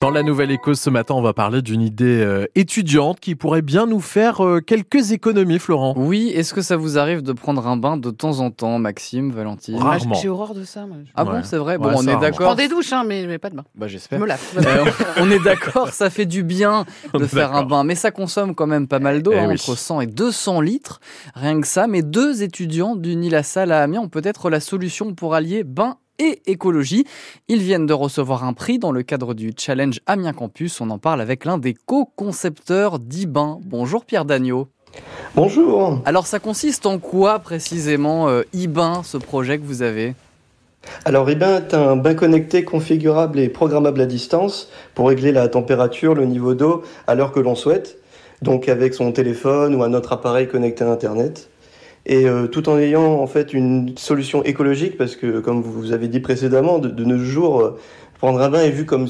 Dans la Nouvelle Écosse, ce matin, on va parler d'une idée étudiante qui pourrait bien nous faire quelques économies, Florent. Oui, est-ce que ça vous arrive de prendre un bain de temps en temps, Maxime, Valentine? Rarement. J'ai horreur de ça. Moi. Ah ouais. Bon, c'est vrai. Bon, ouais, on est d'accord. Je prends des douches, hein, mais pas de bain. Bah, j'espère. Je me lave. On est d'accord, ça fait du bien de faire un bain, mais ça consomme quand même pas mal d'eau, hein, oui. Entre 100 et 200 litres, rien que ça. Mais deux étudiants d'UniLaSalle à Amiens ont peut-être la solution pour allier bain et écologie. Ils viennent de recevoir un prix dans le cadre du Challenge Amiens Campus. On en parle avec l'un des co-concepteurs d'e-Bain. Bonjour Pierre Dagneau. Bonjour. Alors ça consiste en quoi précisément e-Bain, ce projet que vous avez ? Alors e-Bain est un bain connecté, configurable et programmable à distance pour régler la température, le niveau d'eau à l'heure que l'on souhaite, donc avec son téléphone ou un autre appareil connecté à Internet. Et tout en ayant en fait une solution écologique, parce que comme vous avez dit précédemment, de nos jours, prendre un bain est vu comme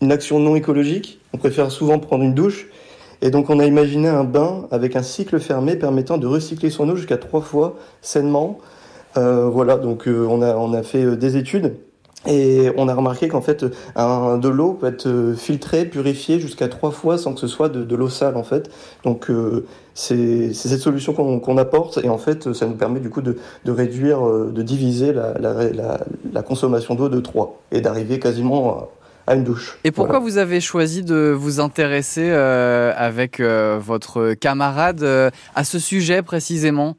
une action non écologique. On préfère souvent prendre une douche. Et donc on a imaginé un bain avec un cycle fermé permettant de recycler son eau jusqu'à 3 fois sainement. Voilà, donc on a fait des études. Et on a remarqué qu'en fait, de l'eau peut être filtrée, purifiée jusqu'à 3 fois sans que ce soit de l'eau sale, en fait. Donc, c'est cette solution qu'on apporte. Et en fait, ça nous permet du coup de réduire, de diviser la consommation d'eau de 3 et d'arriver quasiment à une douche. Et pourquoi voilà. Vous avez choisi de vous intéresser avec votre camarade à ce sujet précisément ?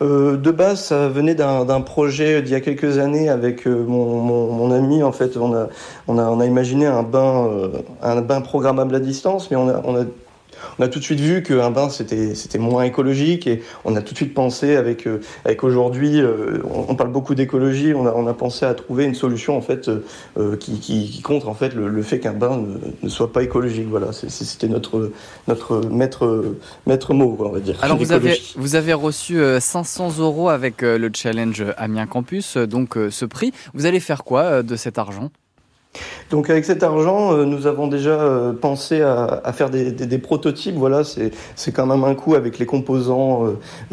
De base, ça venait d'un projet d'il y a quelques années avec mon ami. En fait, on a imaginé un bain programmable à distance, mais on a tout de suite vu qu'un bain c'était moins écologique, et on a tout de suite pensé avec aujourd'hui, on parle beaucoup d'écologie, on a pensé à trouver une solution en fait qui contre en fait le fait qu'un bain ne soit pas écologique. Voilà, c'était notre maître mot, on va dire. Alors vous avez reçu 500 € avec le Challenge Amiens Campus, donc ce prix. Vous allez faire quoi de cet argent ? Donc avec cet argent, nous avons déjà pensé à faire des prototypes. Voilà, c'est quand même un coût avec les composants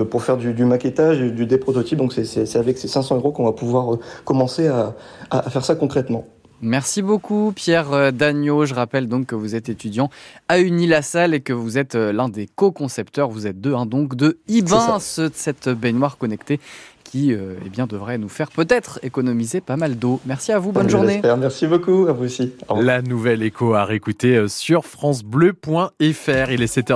pour faire du maquettage, des prototypes. Donc c'est avec ces 500 € qu'on va pouvoir commencer à faire ça concrètement. Merci beaucoup Pierre Dagneau. Je rappelle donc que vous êtes étudiant à UniLaSalle et que vous êtes l'un des co-concepteurs. Vous êtes deux, hein, donc de e-Bain, cette baignoire connectée qui devrait nous faire peut-être économiser pas mal d'eau. Merci à vous, bonne journée. J'espère. Merci beaucoup, à vous aussi. La Nouvelle Éco à réécouter sur francebleu.fr. Il est 7h.